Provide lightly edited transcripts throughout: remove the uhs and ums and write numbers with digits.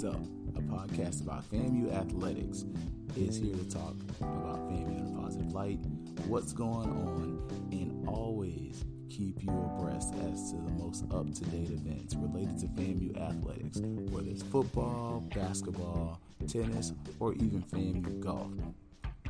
Fans Up, a podcast about FAMU athletics, is here to talk about FAMU in a positive light, what's going on, and always keep you abreast as to the most up-to-date events related to FAMU athletics, whether it's football, basketball, tennis, or even FAMU golf.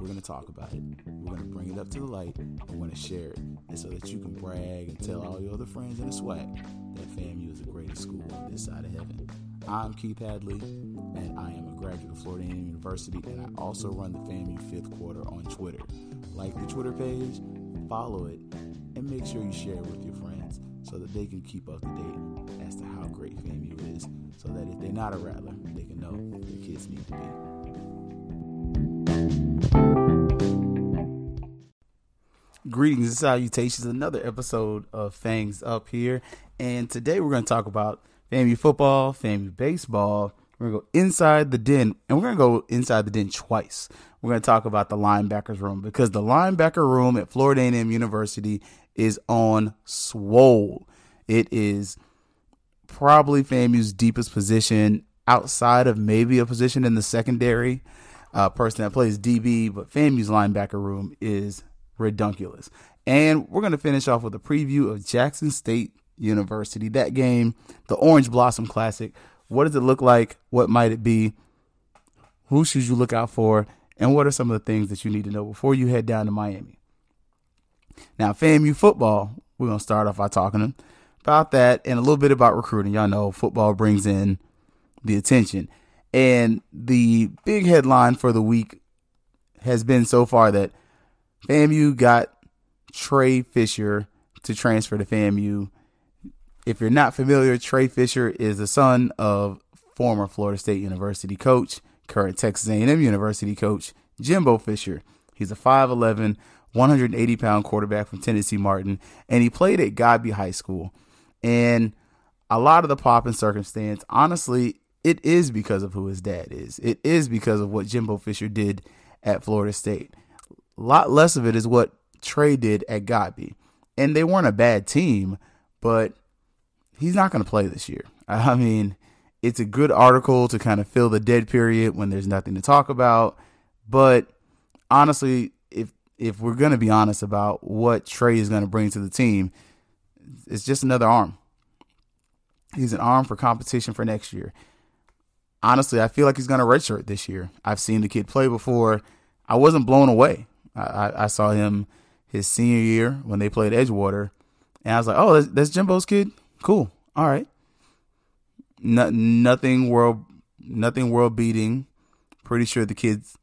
We're going to talk about it. We're going to bring it up to the light. We're going to share it, and so that you can brag and tell all your other friends in the swag that FAMU is the greatest school on this side of heaven. I'm Keith Hadley, and I am a graduate of Florida A&M University, and I also run the FAMU Fifth Quarter on Twitter. Like the Twitter page, follow it, and make sure you share it with your friends so that they can keep up to date as to how great FAMU is, so that if they're not a rattler, they can know who their kids need to be. Greetings and salutations, another episode of Fangs Up here, and today we're going to talk about FAMU football, FAMU baseball. We're going to go inside the den, and we're going to go inside the den twice. We're going to talk about the linebackers room, because the linebacker room at Florida A&M University is on swole. It is probably FAMU's deepest position outside of maybe a position in the secondary, person that plays DB, but FAMU's linebacker room is redunculous. And we're going to finish off with a preview of Jackson State University, that game, the Orange Blossom Classic. What does it look like? What might it be? Who should you look out for? And what are some of the things that you need to know before you head down to Miami? Now, FAMU football, we're going to start off by talking about that and a little bit about recruiting. Y'all know football brings in the attention. And the big headline for the week has been so far that FAMU got Trey Fisher to transfer to FAMU. If you're not familiar, Trey Fisher is the son of former Florida State University coach, current Texas A&M University coach, Jimbo Fisher. He's a 5'11", 180-pound quarterback from Tennessee Martin, and he played at Godby High School. And a lot of the pop and circumstance, honestly, it is because of who his dad is. It is because of what Jimbo Fisher did at Florida State. A lot less of it is what Trey did at Godby. And they weren't a bad team, but he's not going to play this year. I mean, it's a good article to kind of fill the dead period when there's nothing to talk about. But honestly, if we're going to be honest about what Trey is going to bring to the team, it's just another arm. He's an arm for competition for next year. Honestly, I feel like he's going to redshirt this year. I've seen the kid play before. I wasn't blown away. I saw him his senior year when they played Edgewater, and I was like, oh, that's Jimbo's kid? Cool. All right. Nothing world beating. Pretty sure the kids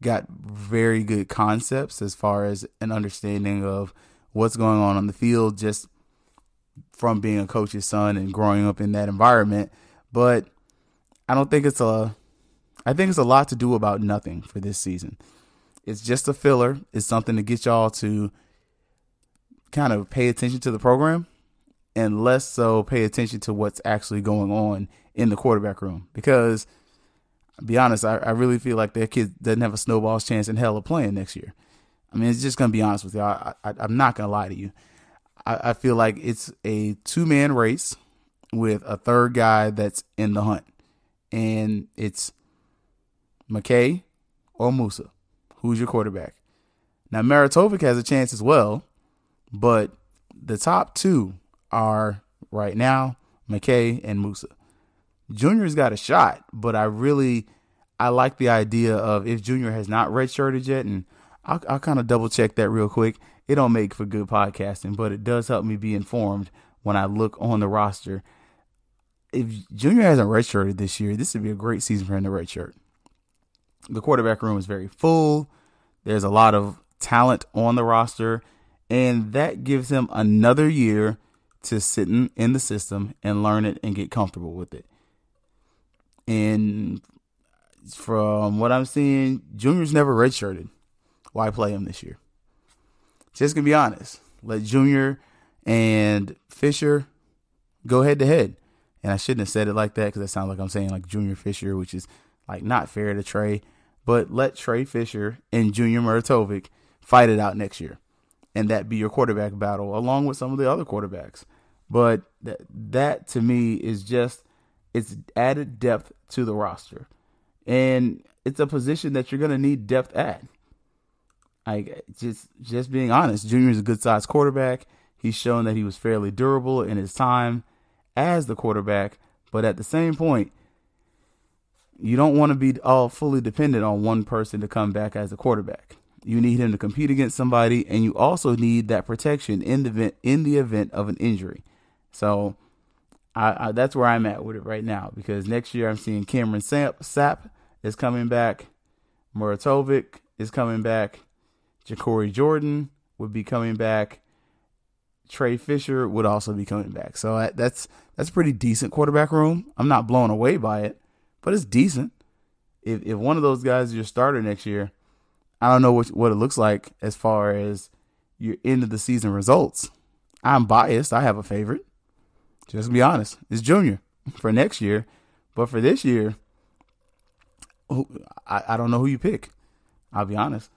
got very good concepts as far as an understanding of what's going on the field, just from being a coach's son and growing up in that environment. But I think it's a lot to do about nothing for this season. It's just a filler. It's something to get y'all to kind of pay attention to the program, and less so pay attention to what's actually going on in the quarterback room. Because, I'll be honest, I really feel like that kid doesn't have a snowball's chance in hell of playing next year. I mean, it's just going to be honest with you. I'm not going to lie to you. I feel like it's a two-man race with a third guy that's in the hunt. And it's McKay or Musa. Who's your quarterback? Now, Muratovic has a chance as well, but the top two are right now McKay and Musa. Junior's got a shot, but I like the idea of, if Junior has not redshirted yet, and I'll kind of double check that real quick. It don't make for good podcasting, but it does help me be informed when I look on the roster. If Junior hasn't redshirted this year, this would be a great season for him to redshirt. The quarterback room is very full. There's a lot of talent on the roster, and that gives him another year to sit in the system and learn it and get comfortable with it. And from what I'm seeing, Junior's never redshirted. Why play him this year? Just gonna be honest. Let Junior and Fisher go head to head. And I shouldn't have said it like that, because that sounds like I'm saying like Junior Fisher, which is like not fair to Trey. But let Trey Fisher and Junior Muratovic fight it out next year, and that be your quarterback battle, along with some of the other quarterbacks. But that to me is just, it's added depth to the roster. And it's a position that you're going to need depth at. Like, just being honest, Junior is a good-sized quarterback. He's shown that he was fairly durable in his time as the quarterback. But at the same point, you don't want to be all fully dependent on one person to come back as a quarterback. You need him to compete against somebody, and you also need that protection in the event of an injury. So I that's where I'm at with it right now, because next year I'm seeing Cameron Samp is coming back. Muratovic is coming back. Ja'Cory Jordan would be coming back. Trey Fisher would also be coming back. So that's a pretty decent quarterback room. I'm not blown away by it, but it's decent. If one of those guys is your starter next year, I don't know what it looks like as far as your end of the season results. I'm biased. I have a favorite. Just to be honest, it's Junior for next year. But for this year, I don't know who you pick. I'll be honest.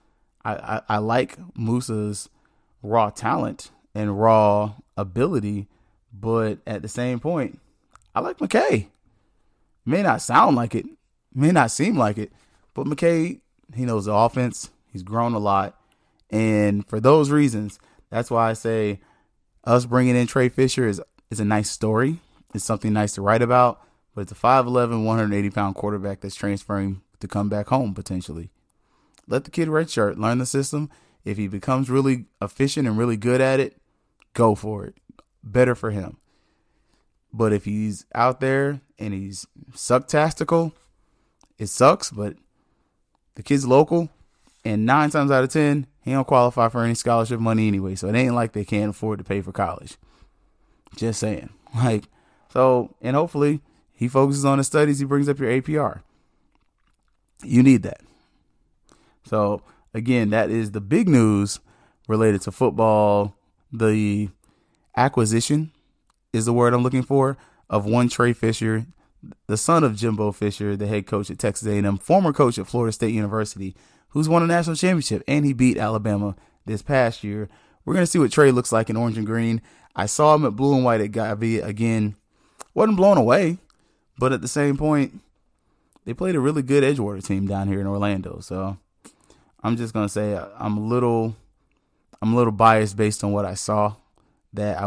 I like Musa's raw talent and raw ability, but at the same point, I like McKay. May not sound like it, may not seem like it, but McKay, he knows the offense. He's grown a lot. And for those reasons, that's why I say us bringing in Trey Fisher is a nice story. It's something nice to write about, but it's a 5'11", 180-pound quarterback that's transferring to come back home potentially. Let the kid redshirt, learn the system. If he becomes really efficient and really good at it, go for it. Better for him. But if he's out there and he's sucktastical, it sucks, but the kid's local, and 9 times out of 10, he don't qualify for any scholarship money anyway, so it ain't like they can't afford to pay for college. Just saying. And hopefully he focuses on his studies. He brings up your APR. You need that. So, again, that is the big news related to football. The acquisition is the word I'm looking for of one Trey Fisher, the son of Jimbo Fisher, the head coach at Texas A&M, former coach at Florida State University, who's won a national championship, and he beat Alabama this past year. We're going to see what Trey looks like in orange and green. I saw him at blue and white at Godby again. Wasn't blown away, but at the same point, they played a really good Edgewater team down here in Orlando. So I'm just going to say I'm a little biased based on what I saw, that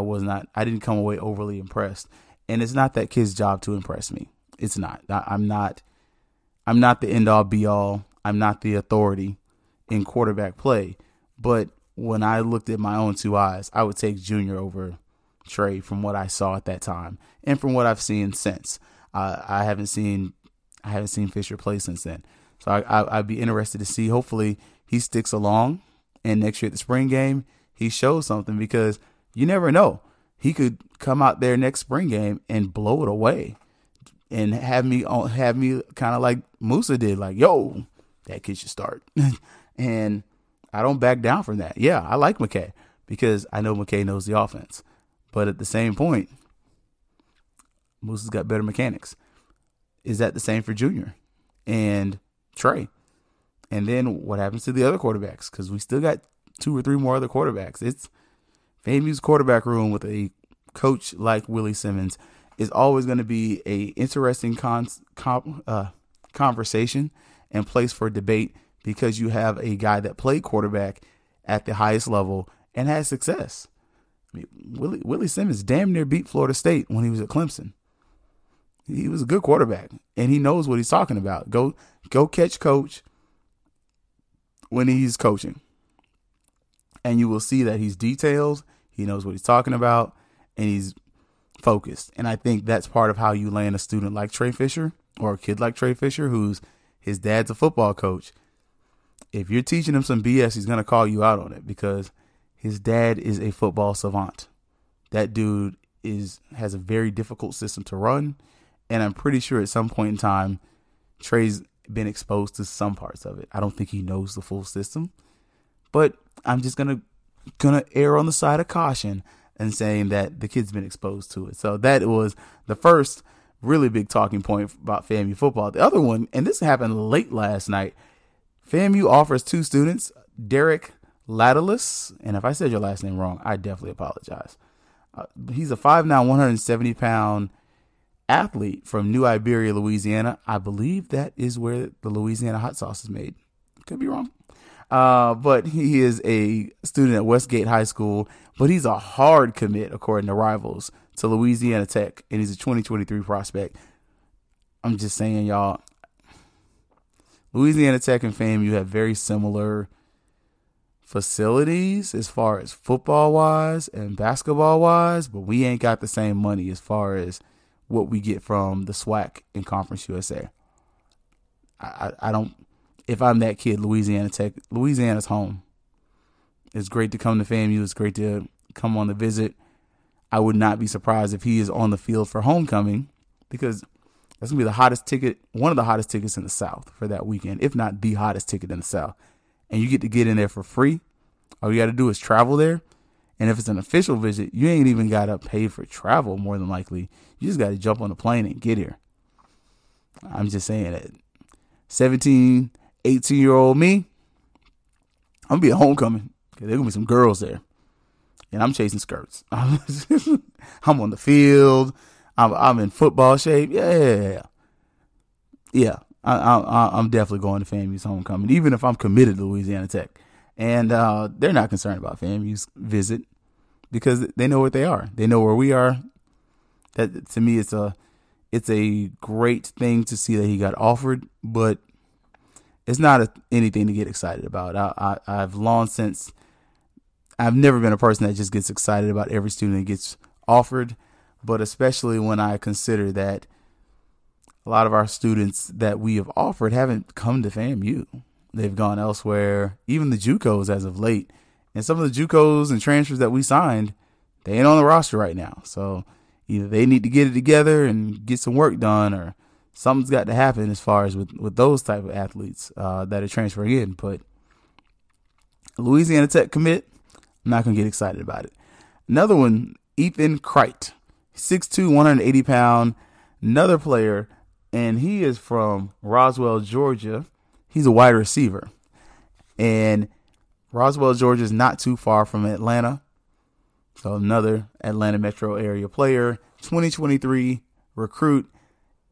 I didn't come away overly impressed. And it's not that kid's job to impress me. It's not. I'm not the end all be all. I'm not the authority in quarterback play. But when I looked at my own two eyes, I would take Junior over Trey from what I saw at that time and from what I've seen since. I haven't seen Fisher play since then. So I'd be interested to see. Hopefully he sticks along, and next year at the spring game he shows something, because you never know. He could come out there next spring game and blow it away and have me kind of like Musa did, like, yo, that kid should start. And I don't back down from that. Yeah, I like McKay because I know McKay knows the offense. But at the same point, Musa's got better mechanics. Is that the same for Junior and Trey? And then what happens to the other quarterbacks? Because we still got 2 or 3 more other quarterbacks. It's FAMU's quarterback room with a coach like Willie Simmons is always going to be a interesting conversation and place for debate, because you have a guy that played quarterback at the highest level and had success. I mean, Willie Simmons damn near beat Florida State when he was at Clemson. He was a good quarterback, and he knows what he's talking about. Go catch coach when he's coaching, and you will see that he's detailed. He knows what he's talking about, and he's focused. And I think that's part of how you land a student like Trey Fisher, or a kid like Trey Fisher, who's his dad's a football coach. If you're teaching him some BS, he's going to call you out on it, because his dad is a football savant. That dude has a very difficult system to run. And I'm pretty sure at some point in time, Trey's been exposed to some parts of it. I don't think he knows the full system, but I'm just going to err on the side of caution and saying that the kid's been exposed to it. So that was the first really big talking point about FAMU football. The other one, and this happened late last night, FAMU offers 2 students, Derek Latalis, and if I said your last name wrong, I definitely apologize. He's a 5'9", 170-pound athlete from New Iberia, Louisiana. I believe that is where the Louisiana hot sauce is made. Could be wrong. But he is a student at Westgate High School, but he's a hard commit, according to rivals, to Louisiana Tech, and he's a 2023 prospect. I'm just saying, y'all, Louisiana Tech and FAMU have very similar facilities as far as football-wise and basketball-wise, but we ain't got the same money as far as what we get from the SWAC and Conference USA. I don't... If I'm that kid, Louisiana Tech, Louisiana's home. It's great to come to FAMU. It's great to come on the visit. I would not be surprised if he is on the field for homecoming, because that's going to be the hottest ticket, one of the hottest tickets in the South for that weekend, if not the hottest ticket in the South. And you get to get in there for free. All you got to do is travel there. And if it's an official visit, you ain't even got to pay for travel, more than likely. You just got to jump on a plane and get here. I'm just saying that 18-year-old me, I'm going to be at homecoming. There's going to be some girls there. And I'm chasing skirts. I'm on the field. I'm in football shape. Yeah. I'm definitely going to FAMU's homecoming, even if I'm committed to Louisiana Tech. And they're not concerned about FAMU's visit because they know what they are. They know where we are. That, to me, it's a great thing to see that he got offered, but it's not anything to get excited about. I've never been a person that just gets excited about every student that gets offered, but especially when I consider that a lot of our students that we have offered haven't come to FAMU. They've gone elsewhere, even the JUCOs as of late. And some of the JUCOs and transfers that we signed, they ain't on the roster right now. So either they need to get it together and get some work done, or something's got to happen as far as with those type of athletes that are transferring in. But Louisiana Tech commit, I'm not going to get excited about it. Another one, Ethan Kright, 6'2", 180-pound, another player, and he is from Roswell, Georgia. He's a wide receiver. And Roswell, Georgia is not too far from Atlanta. So another Atlanta metro area player, 2023 recruit.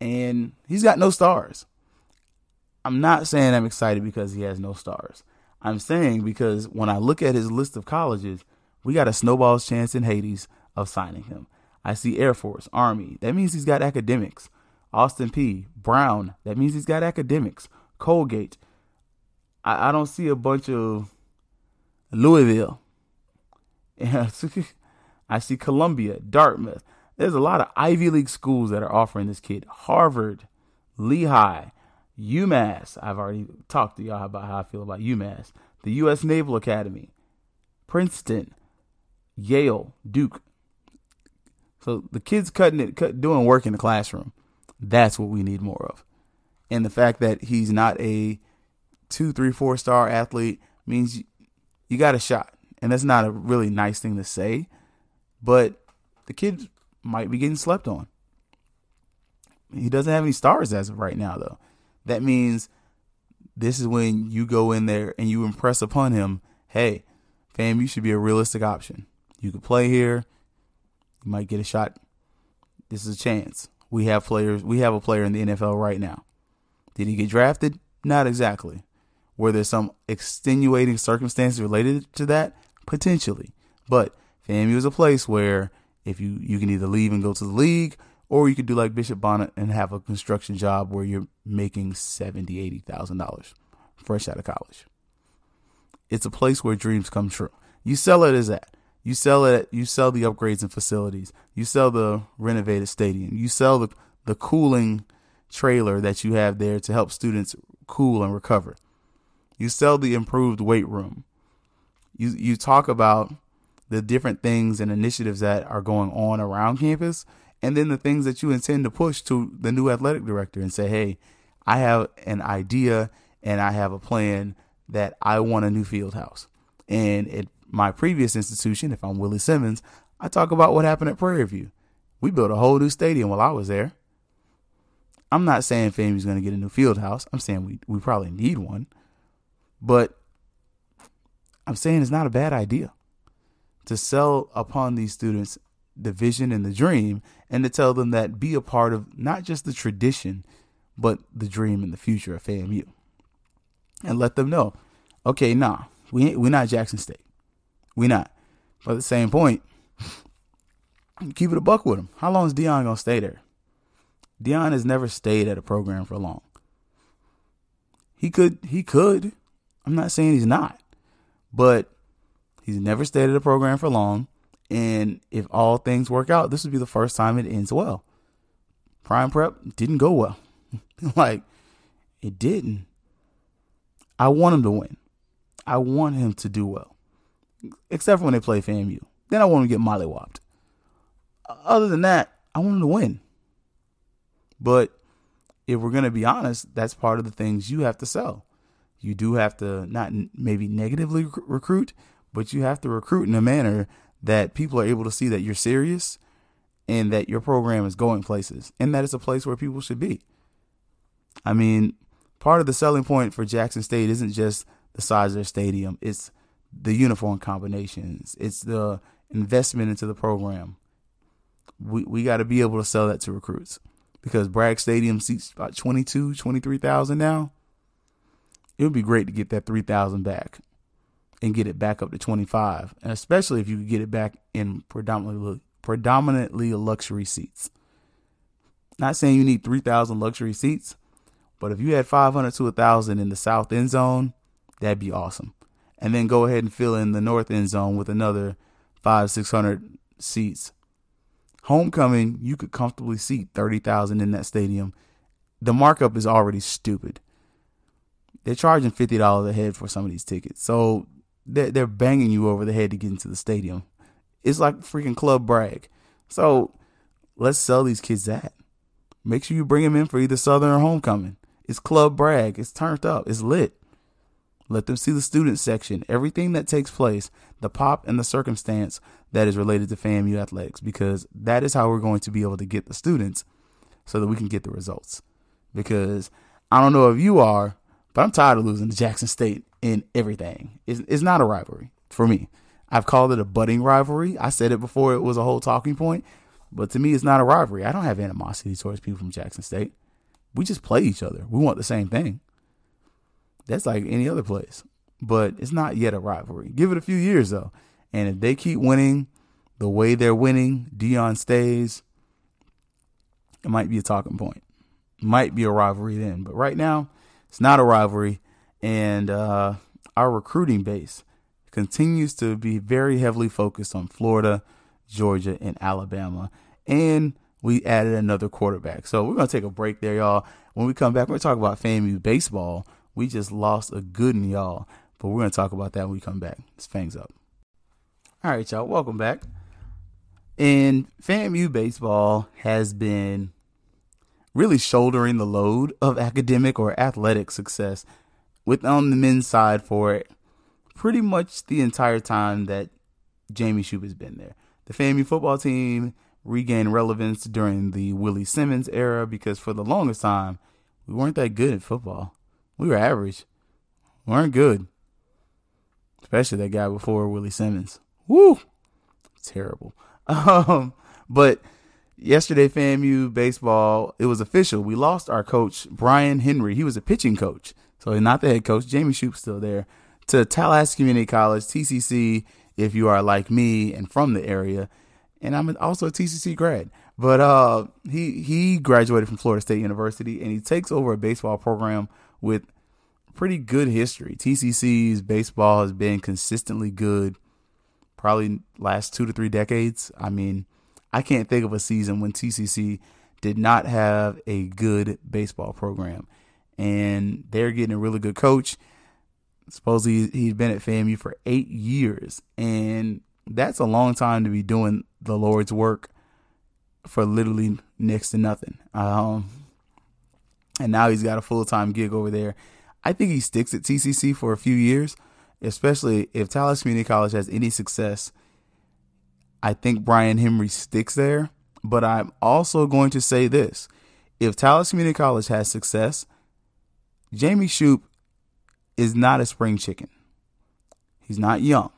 And he's got no stars. I'm not saying I'm excited because he has no stars. I'm saying because when I look at his list of colleges, we got a snowball's chance in Hades of signing him. I see Air Force, Army. That means he's got academics. Austin P. Brown. That means he's got academics. Colgate. I don't see a bunch of Louisville. I see Columbia, Dartmouth. There's a lot of Ivy League schools that are offering this kid. Harvard, Lehigh, UMass. I've already talked to y'all about how I feel about UMass. The U.S. Naval Academy, Princeton, Yale, Duke. So the kid's doing work in the classroom. That's what we need more of. And the fact that he's not a 2, 3, 4-star athlete means you got a shot. And that's not a really nice thing to say, but the kid's might be getting slept on. He doesn't have any stars as of right now, though. That means this is when you go in there and you impress upon him, hey, fam, you should be a realistic option. You could play here. You might get a shot. This is a chance. We have a player in the NFL right now. Did he get drafted? Not exactly. Were there some extenuating circumstances related to that? Potentially. But FAMU is a place where if you can either leave and go to the league, or you could do like Bishop Bonnet and have a construction job where you're making $70,000, $80,000 fresh out of college. It's a place where dreams come true. You sell it as that. You sell the upgrades and facilities. You sell the renovated stadium. You sell the cooling trailer that you have there to help students cool and recover. You sell the improved weight room. You talk about the different things and initiatives that are going on around campus, and then the things that you intend to push to the new athletic director and say, hey, I have an idea and I have a plan that I want a new field house. And at my previous institution, if I'm Willie Simmons, I talk about what happened at Prairie View. We built a whole new stadium while I was there. I'm not saying FAMU's going to get a new field house. I'm saying we probably need one, but I'm saying it's not a bad idea to sell upon these students the vision and the dream, and to tell them that be a part of not just the tradition, but the dream and the future of FAMU. And let them know, okay, nah, we're not Jackson State. We're not. But at the same point, keep it a buck with them. How long is Deion going to stay there? Deion has never stayed at a program for long. He could. I'm not saying he's not. But he's never stayed at a program for long. And if all things work out, this would be the first time it ends well. Prime Prep didn't go well. Like, it didn't. I want him to win. I want him to do well. Except for when they play FAMU. Then I want him to get mollywopped. Other than that, I want him to win. But if we're going to be honest, that's part of the things you have to sell. You do have to not maybe negatively recruit, but you have to recruit in a manner that people are able to see that you're serious and that your program is going places and that it's a place where people should be. I mean, part of the selling point for Jackson State isn't just the size of their stadium. It's the uniform combinations. It's the investment into the program. We got to be able to sell that to recruits. Because Bragg Stadium seats about 22,000, 23,000 now. It would be great to get that 3,000 back and get it back up to 25,000. And especially if you could get it back in predominantly luxury seats. Not saying you need 3,000 luxury seats, but if you had 500 to 1,000 in the south end zone, that'd be awesome. And then go ahead and fill in the north end zone with another 500-600 seats. Homecoming, you could comfortably seat 30,000 in that stadium. The markup is already stupid. They're charging $50 a head for some of these tickets. So they're banging you over the head to get into the stadium. It's like freaking Club Bragg. So let's sell these kids that. Make sure you bring them in for either Southern or Homecoming. It's Club Bragg. It's turned up. It's lit. Let them see the student section, everything that takes place, the pop and the circumstance that is related to FAMU athletics, because that is how we're going to be able to get the students so that we can get the results. Because I don't know if you are, but I'm tired of losing to Jackson State in everything. It's not a rivalry for me. I've called it a budding rivalry. I said it before. It was a whole talking point. But to me, it's not a rivalry. I don't have animosity towards people from Jackson State. We just play each other. We want the same thing. That's like any other place, but it's not yet a rivalry. Give it a few years, though. And if they keep winning the way they're winning, Deion stays, it might be a talking point. It might be a rivalry then. But right now, it's not a rivalry. And our recruiting base continues to be very heavily focused on Florida, Georgia, and Alabama. And we added another quarterback. So we're going to take a break there, y'all. When we come back, we're going to talk about FAMU baseball. We just lost a good one, y'all. But we're going to talk about that when we come back. It's Fangs Up. All right, y'all. Welcome back. And FAMU baseball has been really shouldering the load of academic or athletic success with on the men's side for it pretty much the entire time that Jamie Shoup has been there. The FAMU football team regained relevance during the Willie Simmons era because for the longest time, we weren't that good at football. We were average. We weren't good. Especially that guy before, Willie Simmons. Woo! Terrible. But yesterday, FAMU baseball, it was official. We lost our coach, Brian Henry. He was a pitching coach. So not the head coach. Jamie Shoup's still there. To Tallahassee Community College, TCC, if you are like me and from the area. And I'm also a TCC grad. But he graduated from Florida State University, and he takes over a baseball program with pretty good history. TCC's baseball has been consistently good probably last 2 to 3 decades. I mean, I can't think of a season when TCC did not have a good baseball program. And they're getting a really good coach. Supposedly he's been at FAMU for 8 years. And that's a long time to be doing the Lord's work for literally next to nothing. And now he's got a full-time gig over there. I think he sticks at TCC for a few years, especially if Tallahassee Community College has any success. I think Brian Henry sticks there. But I'm also going to say this. If Tallahassee Community College has success, Jamie Shoup is not a spring chicken. He's not young.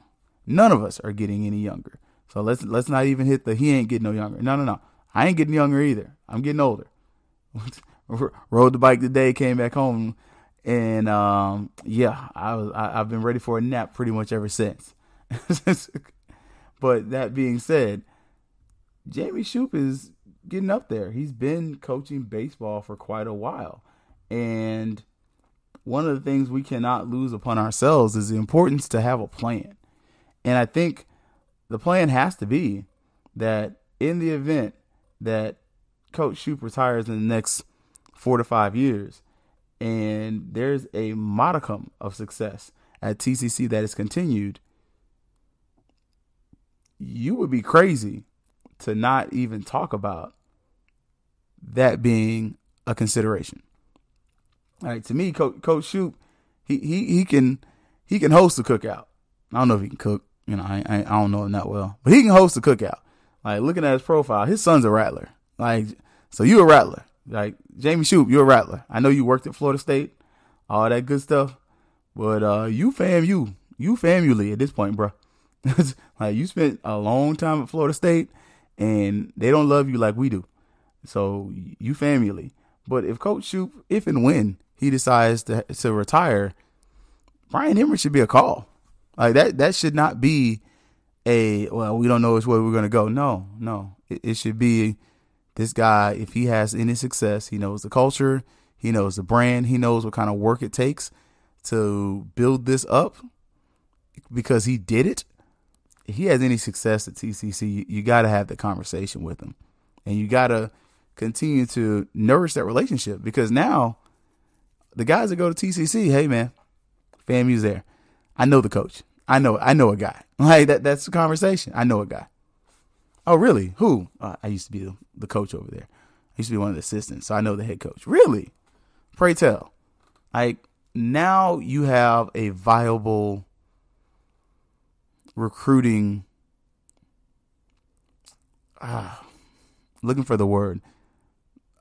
None of us are getting any younger. So let's not even hit the he ain't getting no younger. No. I ain't getting younger either. I'm getting older. Rode the bike today, came back home, and I've been ready for a nap pretty much ever since. But that being said, Jamie Shoup is getting up there. He's been coaching baseball for quite a while. And one of the things we cannot lose upon ourselves is the importance to have a plan. And I think the plan has to be that in the event that Coach Shoup retires in the next 4 to 5 years and there's a modicum of success at TCC that is continued, you would be crazy to not even talk about that being a consideration. All right, to me, Coach Shoup, he can host a cookout. I don't know if he can cook. I don't know him that well, but he can host a cookout. Like, looking at his profile, his son's a rattler. Like, so you a rattler. Like, Jamie Shoup, you a rattler. I know you worked at Florida State, all that good stuff, but you family at this point, bro. Like, you spent a long time at Florida State, and they don't love you like we do. So you family. But if Coach Shoup, if and when he decides to retire, Brian Henry should be a call. Like, that should not be we don't know which way we're going to go. No. It should be this guy, if he has any success, he knows the culture, he knows the brand, he knows what kind of work it takes to build this up because he did it. If he has any success at TCC, you got to have the conversation with him, and you got to continue to nourish that relationship, because now the guys that go to TCC, hey man, FAMU's there. I know the coach. I know a guy. Like, that's the conversation. I know a guy. Oh really? Who? I used to be the coach over there. I used to be one of the assistants, so I know the head coach. Really? Pray tell. Like, now you have a viable recruiting, looking for the word.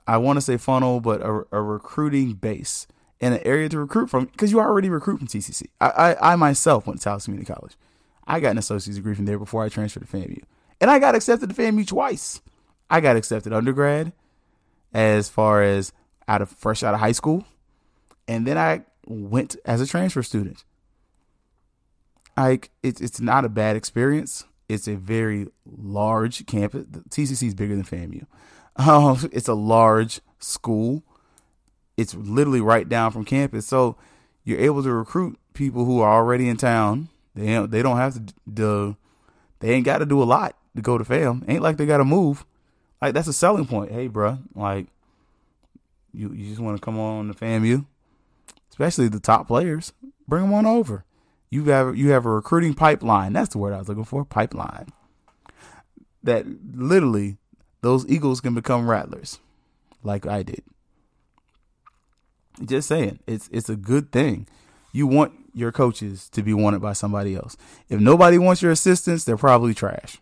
I want to say funnel, but a recruiting base and an area to recruit from, because you already recruit from TCC. I myself went to Tallahassee Community College. I got an associate's degree from there before I transferred to FAMU, and I got accepted to FAMU twice. I got accepted undergrad, as far as fresh out of high school, and then I went as a transfer student. Like, it's not a bad experience. It's a very large campus. The TCC is bigger than FAMU. It's a large school. It's literally right down from campus. So you're able to recruit people who are already in town. They don't have to do, they ain't got to do a lot to go to FAM. Ain't like they got to move. Like, that's a selling point. Hey, bro, like, you just want to come on to FAMU, especially the top players, bring them on over. You have a recruiting pipeline. That's the word I was looking for, pipeline. That literally those Eagles can become rattlers like I did. Just saying, it's a good thing. You want your coaches to be wanted by somebody else. If nobody wants your assistants, they're probably trash.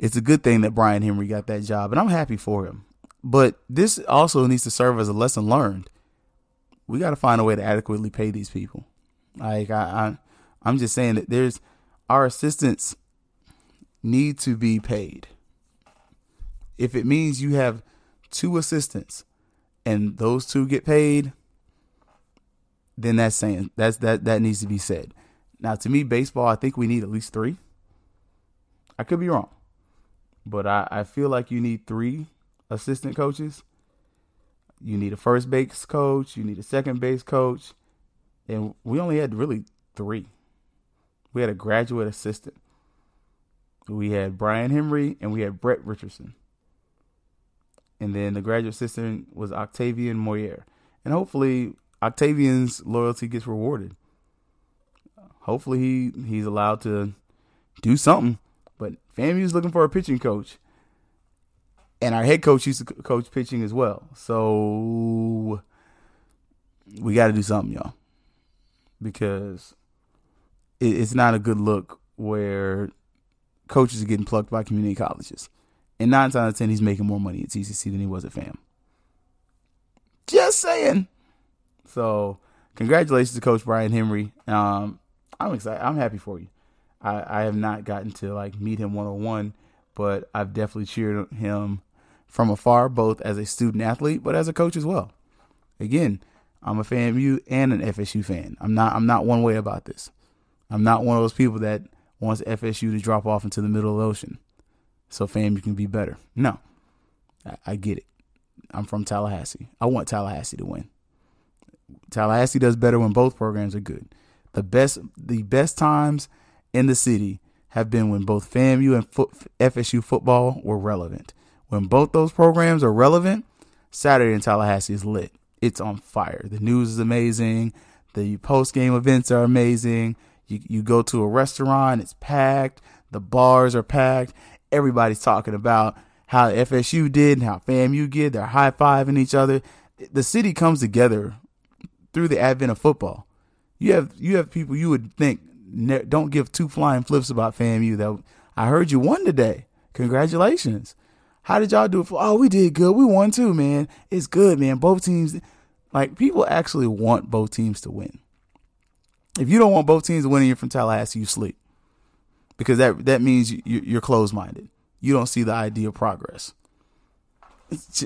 It's a good thing that Brian Henry got that job, and I'm happy for him. But this also needs to serve as a lesson learned. We got to find a way to adequately pay these people. Like, I'm just saying that our assistants need to be paid. If it means you have two assistants and those two get paid, then that's saying that needs to be said. Now, to me, baseball, I think we need at least three. I could be wrong, but I feel like you need three assistant coaches. You need a first base coach. You need a second base coach. And we only had really three. We had a graduate assistant. We had Brian Henry, and we had Brett Richardson. And then the graduate assistant was Octavian Moyer. And hopefully Octavian's loyalty gets rewarded. Hopefully he's allowed to do something. But FAMU's looking for a pitching coach. And our head coach used to coach pitching as well. So we got to do something, y'all, because it's not a good look where coaches are getting plucked by community colleges. And 9 times out of 10, he's making more money at TCC than he was at FAM. Just saying. So congratulations to Coach Brian Henry. I'm excited. I'm happy for you. I have not gotten to like meet him one-on-one, but I've definitely cheered him from afar, both as a student athlete, but as a coach as well. Again, I'm a FAMU and an FSU fan. I'm not one way about this. I'm not one of those people that wants FSU to drop off into the middle of the ocean so FAMU can be better. No, I get it. I'm from Tallahassee. I want Tallahassee to win. Tallahassee does better when both programs are good. The best times in the city have been when both FAMU and FSU football were relevant. When both those programs are relevant, Saturday in Tallahassee is lit. It's on fire. The news is amazing. The post-game events are amazing. You go to a restaurant, it's packed. The bars are packed. Everybody's talking about how FSU did and how FAMU did. They're high-fiving each other. The city comes together through the advent of football. You have people you would think don't give two flying flips about FAMU. That I heard you won today. Congratulations. How did y'all do it? Oh, we did good. We won too, man. It's good, man. Both teams, like, people actually want both teams to win. If you don't want both teams to win and you're from Tallahassee, you sleep. Because that means you're closed-minded. You don't see the idea of progress.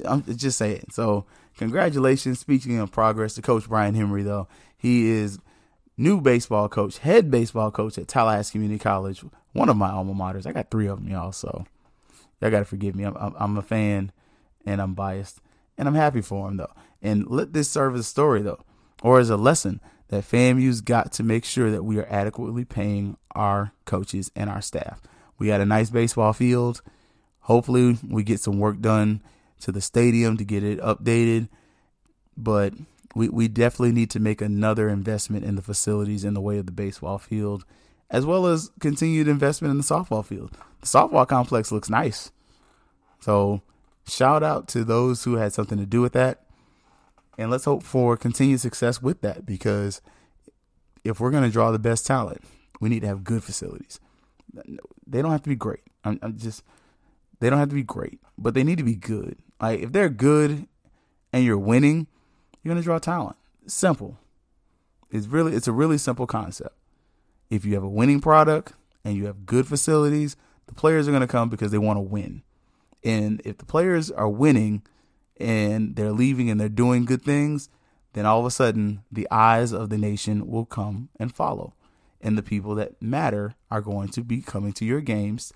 I'm just saying. So, congratulations. Speaking of progress, to Coach Brian Henry, though, he is new baseball coach, head baseball coach at Tallahassee Community College, one of my alma maters. I got three of them, y'all, so y'all gotta forgive me. I'm a fan, and I'm biased, and I'm happy for him though. And let this serve as a story though, or as a lesson that FAMU's got to make sure that we are adequately paying our coaches and our staff. We got a nice baseball field. Hopefully, we get some work done to the stadium to get it updated. But we definitely need to make another investment in the facilities in the way of the baseball field, as well as continued investment in the softball field. The softball complex looks nice. So shout out to those who had something to do with that. And let's hope for continued success with that, because if we're going to draw the best talent, we need to have good facilities. They don't have to be great. They don't have to be great, but they need to be good. Like, if they're good and you're winning, you're going to draw talent. Simple. It's a really simple concept. If you have a winning product and you have good facilities, the players are going to come because they want to win. And if the players are winning and they're leaving and they're doing good things, then all of a sudden the eyes of the nation will come and follow. And the people that matter are going to be coming to your games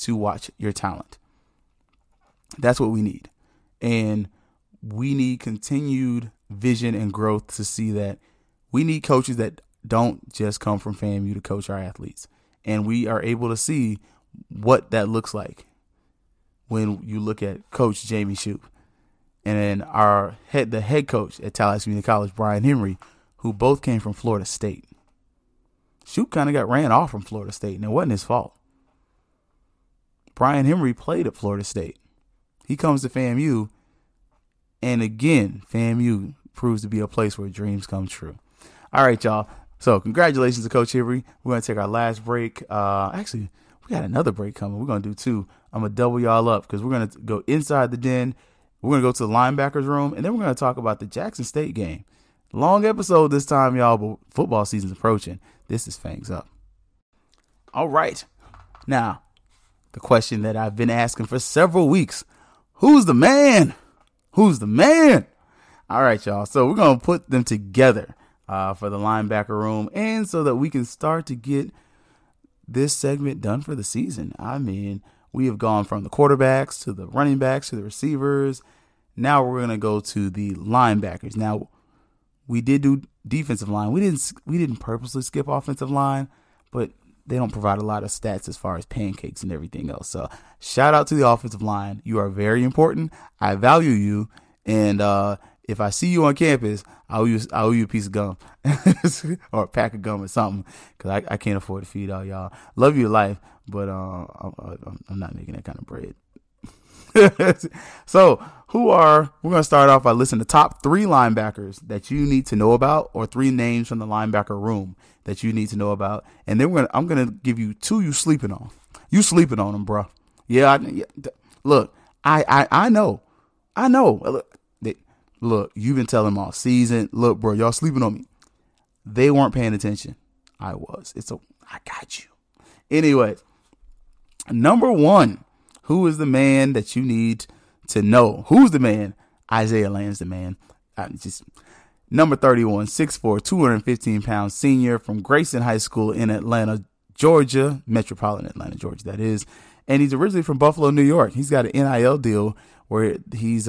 to watch your talent. That's what we need. And we need continued vision and growth to see that. We need coaches that don't just come from FAMU to coach our athletes. And we are able to see what that looks like when you look at Coach Jamie Shoup and then the head coach at Tallahassee Community College, Brian Henry, who both came from Florida State. Shoup kind of got ran off from Florida State, and it wasn't his fault. Brian Henry played at Florida State. He comes to FAMU, and again, FAMU proves to be a place where dreams come true. All right, y'all. So congratulations to Coach Henry. We're going to take our last break. Actually, we got another break coming. We're going to do two. I'm going to double y'all up because we're going to go inside the den. We're going to go to the linebackers room, and then we're going to talk about the Jackson State game. Long episode this time, y'all, but football season's approaching. This is Fangs Up. All right. Now, the question that I've been asking for several weeks, who's the man? Who's the man? All right, y'all. So we're going to put them together. For the linebacker room, and so that we can start to get this segment done for the season. I mean, we have gone from the quarterbacks to the running backs to the receivers. Now we're going to go to the linebackers. Now, we did do defensive line. We didn't purposely skip offensive line, but they don't provide a lot of stats as far as pancakes and everything else. So shout out to the offensive line. You are very important. I value you. And if I see you on campus, I owe you a piece of gum or a pack of gum or something, because I can't afford to feed all y'all. Love your life, but I'm not making that kind of bread. So we're going to start off by listing the top three linebackers that you need to know about, or three names from the linebacker room that you need to know about. And then I'm going to give you two you sleeping on. You sleeping on them, bro. Yeah. Look, I know. Look, you've been telling them all season. Look, bro, y'all sleeping on me. They weren't paying attention. I was. I got you. Anyways, number one, who is the man that you need to know? Who's the man? Isaiah Land's the man. Number 31, 6'4", 215 pounds, senior from Grayson High School in Atlanta, Georgia, metropolitan Atlanta, Georgia, that is. And he's originally from Buffalo, New York. He's got an NIL deal where he's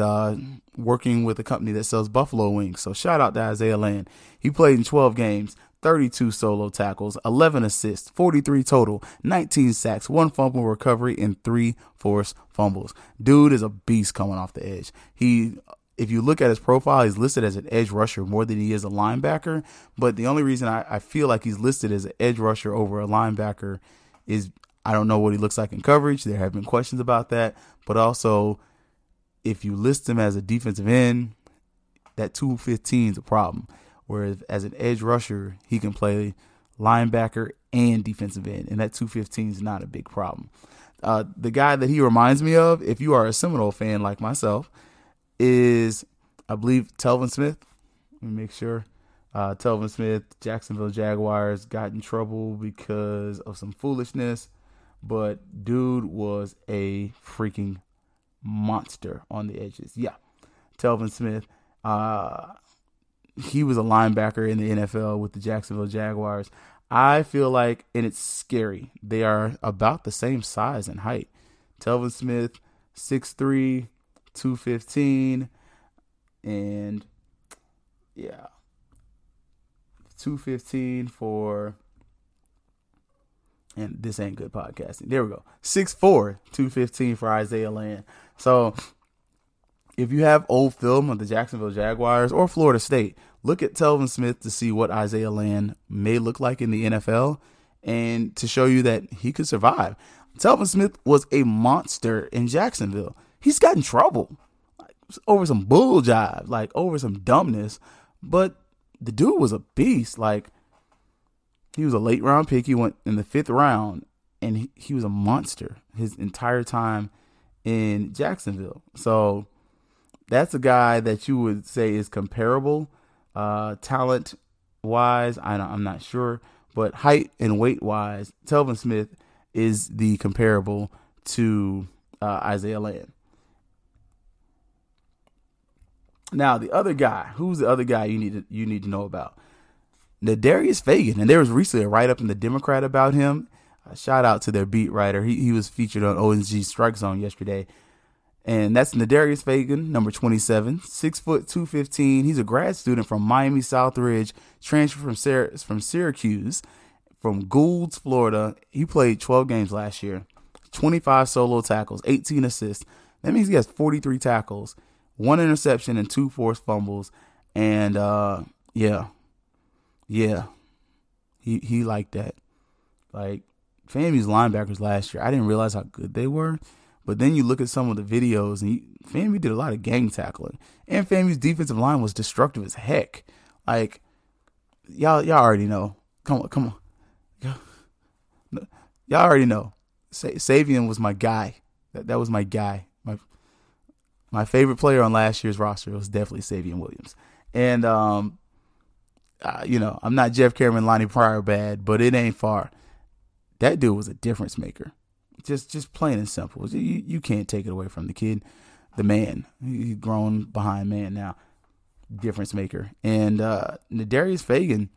working with a company that sells buffalo wings. So shout out to Isaiah Land. He played in 12 games, 32 solo tackles, 11 assists, 43 total, 19 sacks, 1 fumble recovery, and 3 forced fumbles. Dude is a beast coming off the edge. If you look at his profile, he's listed as an edge rusher more than he is a linebacker. But the only reason I feel like he's listed as an edge rusher over a linebacker is I don't know what he looks like in coverage. There have been questions about that. But also, if you list him as a defensive end, that 215 is a problem. Whereas as an edge rusher, he can play linebacker and defensive end. And that 215 is not a big problem. The guy that he reminds me of, if you are a Seminole fan like myself, is, I believe, Telvin Smith. Let me make sure. Telvin Smith, Jacksonville Jaguars, got in trouble because of some foolishness. But dude was a freaking monster on the edges. Yeah, Telvin Smith. He was a linebacker in the NFL with the Jacksonville Jaguars. I feel like, and it's scary, they are about the same size and height. Telvin Smith, 6'3", 215, and yeah, 215 for, and this ain't good podcasting. There we go. 6'4", 215 for Isaiah Land. So if you have old film of the Jacksonville Jaguars or Florida State, look at Telvin Smith to see what Isaiah Land may look like in the NFL and to show you that he could survive. Telvin Smith was a monster in Jacksonville. He's got in trouble over some bull jive, over some dumbness. But the dude was a beast. He was a late round pick. He went in the 5th round, and he was a monster his entire time in Jacksonville. So that's a guy that you would say is comparable talent wise. I'm not sure, but height and weight wise, Telvin Smith is the comparable to Isaiah Land. Now, the other guy, who's the other guy you need to know about? Nadarius Fagan. And there was recently a write-up in the Democrat about him. Shout out to their beat writer. He was featured on ONG Strike Zone yesterday. And that's Nadarius Fagan, number 27, 6 foot, 215. He's a grad student from Miami Southridge, transferred from Syracuse, from Goulds, Florida. He played 12 games last year, 25 solo tackles, 18 assists. That means he has 43 tackles, 1 interception, and 2 forced fumbles. And, he liked that. FAMU's linebackers last year, I didn't realize how good they were. But then you look at some of the videos, and FAMU did a lot of gang tackling. And FAMU's defensive line was destructive as heck. Y'all already know. Come on. Y'all already know. Savion was my guy. That was my guy. My favorite player on last year's roster was definitely Savion Williams. And, I'm not Jeff Cameron, Lonnie Pryor bad, but it ain't far. That dude was a difference maker. Just plain and simple. You can't take it away from the kid, the man. He's grown behind man now. Difference maker. And Nadarius Fagan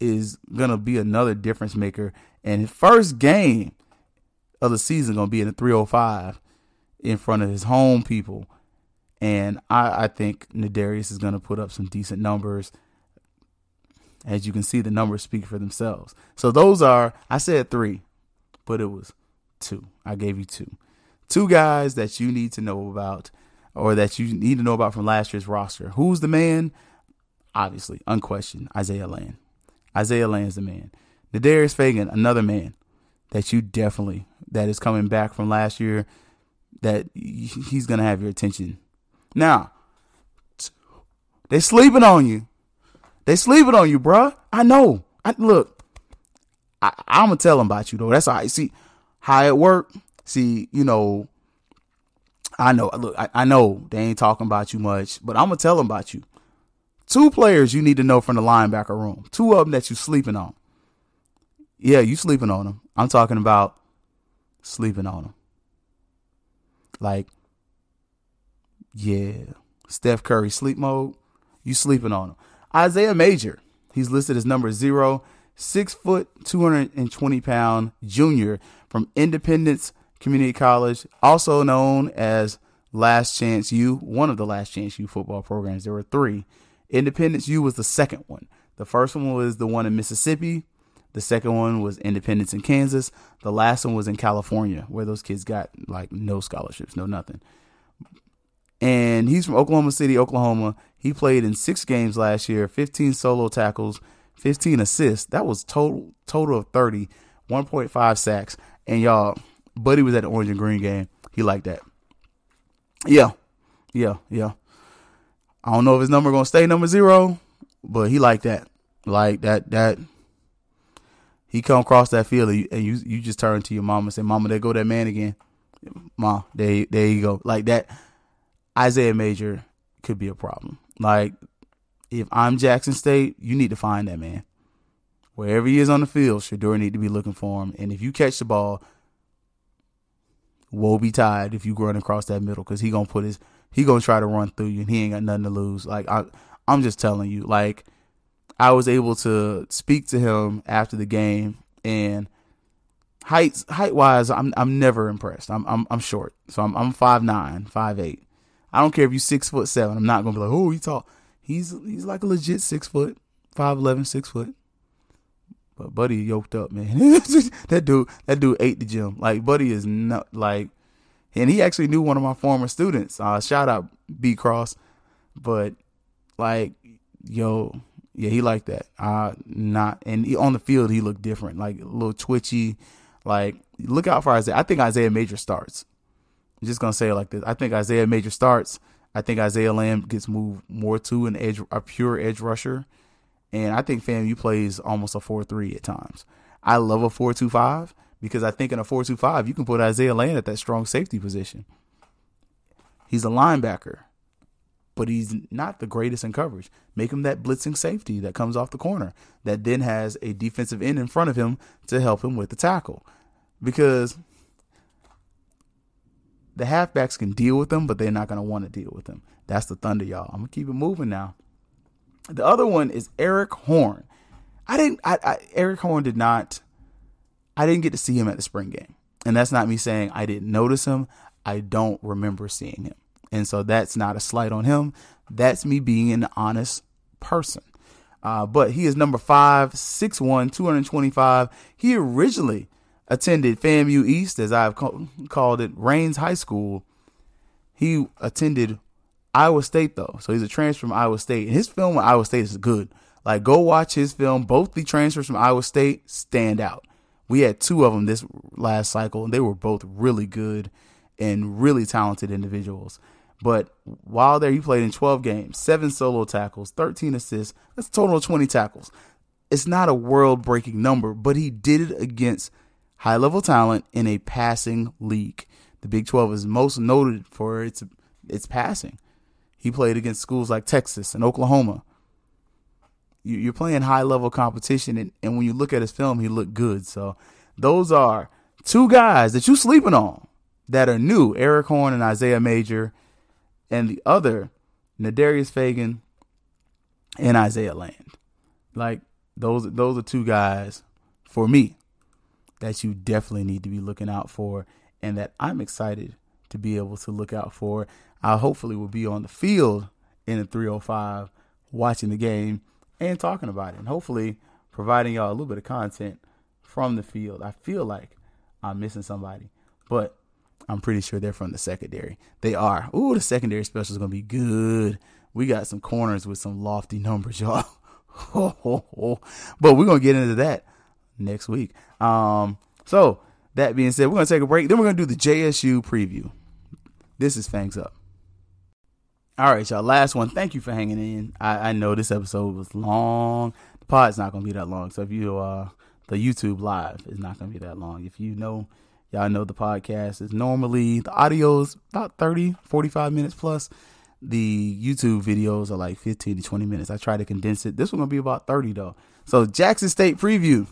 is going to be another difference maker. And his first game of the season going to be in the 305 in front of his home people. And I think Nadarius is going to put up some decent numbers. As you can see, the numbers speak for themselves. So those are, I said 3, but it was 2. I gave you 2. 2 guys that you need to know about, or that you need to know about from last year's roster. Who's the man? Obviously, unquestioned, Isaiah Land. Isaiah Land's the man. Nadarius Fagan, another man that is coming back from last year, that he's going to have your attention. Now, they sleeping on you. They sleeping on you, bruh. I know. I'm going to tell them about you, though. That's all right. See how it worked. See, I know. Look, I know they ain't talking about you much, but I'm going to tell them about you. 2 players you need to know from the linebacker room. 2 of them that you sleeping on. Yeah, you sleeping on him. I'm talking about sleeping on him. Like, yeah, Steph Curry sleep mode. You sleeping on him. Isaiah Major. He's listed as number 0, 6 foot, 220 pound junior from Independence Community College, also known as Last Chance U, one of the Last Chance U football programs. There were 3. Independence U was the second one. The first one was the one in Mississippi. The second one was Independence in Kansas. The last one was in California, where those kids got like no scholarships, no nothing. And he's from Oklahoma City, Oklahoma. He played in 6 games last year, 15 solo tackles, 15 assists. That was total of 30, 1.5 sacks. And y'all, Buddy was at the Orange and Green game. He liked that. Yeah. I don't know if his number gonna stay number 0, but he liked that. Like that. He come across that field and you just turn to your mama and say, "Mama, there go that man again. Ma, there you go." Like that. Isaiah Major could be a problem. Like, if I'm Jackson State, you need to find that man. Wherever he is on the field, Shador need to be looking for him. And if you catch the ball, woe betide if you run across that middle, because he gonna try to run through you, and he ain't got nothing to lose. Like, I'm just telling you, like. I was able to speak to him after the game, and height-wise, I'm never impressed. I'm short, so I'm 5'9", 5'8". I don't care if you're 6'7". I'm not gonna be like, "Oh, he tall." He's like a legit 6 foot, 5'11", 6 foot. But Buddy yoked up, man. that dude ate the gym. Like, Buddy is not like, and he actually knew one of my former students. Shout out B Cross, but like, yo. Yeah, he liked that. On the field, he looked different, like a little twitchy. Like, look out for Isaiah. I think Isaiah Major starts. I'm just gonna say it like this. I think Isaiah Major starts. I think Isaiah Land gets moved more to a pure edge rusher, and I think FAMU plays almost a 4-3 at times. I love a 4-2-5 because I think in a 4-2-5 you can put Isaiah Land at that strong safety position. He's a linebacker, but he's not the greatest in coverage. Make him that blitzing safety that comes off the corner that then has a defensive end in front of him to help him with the tackle, because the halfbacks can deal with them, but they're not going to want to deal with them. That's the Thunder, y'all. I'm going to keep it moving now. The other one is Eric Horn. I didn't get to see him at the spring game. And that's not me saying I didn't notice him. I don't remember seeing him. And so that's not a slight on him. That's me being an honest person. But he is number 5, 6'1", 225. He originally attended FAMU East, as I've called it, Rains High School. He attended Iowa State, though. So he's a transfer from Iowa State. And his film with Iowa State is good. Like, go watch his film. Both the transfers from Iowa State stand out. We had 2 of them this last cycle, and they were both really good and really talented individuals. But while there, he played in 12 games, 7 solo tackles, 13 assists. That's a total of 20 tackles. It's not a world-breaking number, but he did it against high-level talent in a passing league. The Big 12 is most noted for its passing. He played against schools like Texas and Oklahoma. You're playing high-level competition, and when you look at his film, he looked good. So those are 2 guys that you're sleeping on that are new, Eric Horn and Isaiah Major. And the other, Nadarius Fagan and Isaiah Land. Like, those are 2 guys for me that you definitely need to be looking out for, and that I'm excited to be able to look out for. I hopefully will be on the field in the 305 watching the game and talking about it, and hopefully providing y'all a little bit of content from the field. I feel like I'm missing somebody, but I'm pretty sure they're from the secondary. They are. Ooh, the secondary special is going to be good. We got some corners with some lofty numbers, y'all. But we're going to get into that next week. So that being said, we're going to take a break. Then we're going to do the JSU preview. This is Fangs Up. All right, y'all. Last one. Thank you for hanging in. I know this episode was long. The pod's not going to be that long. So if you the YouTube live is not going to be that long. If you know... Y'all know the podcast is normally, the audio's about 30, 45 minutes plus. The YouTube videos are like 15 to 20 minutes. I try to condense it. This one's going to be about 30, though. So Jackson State preview.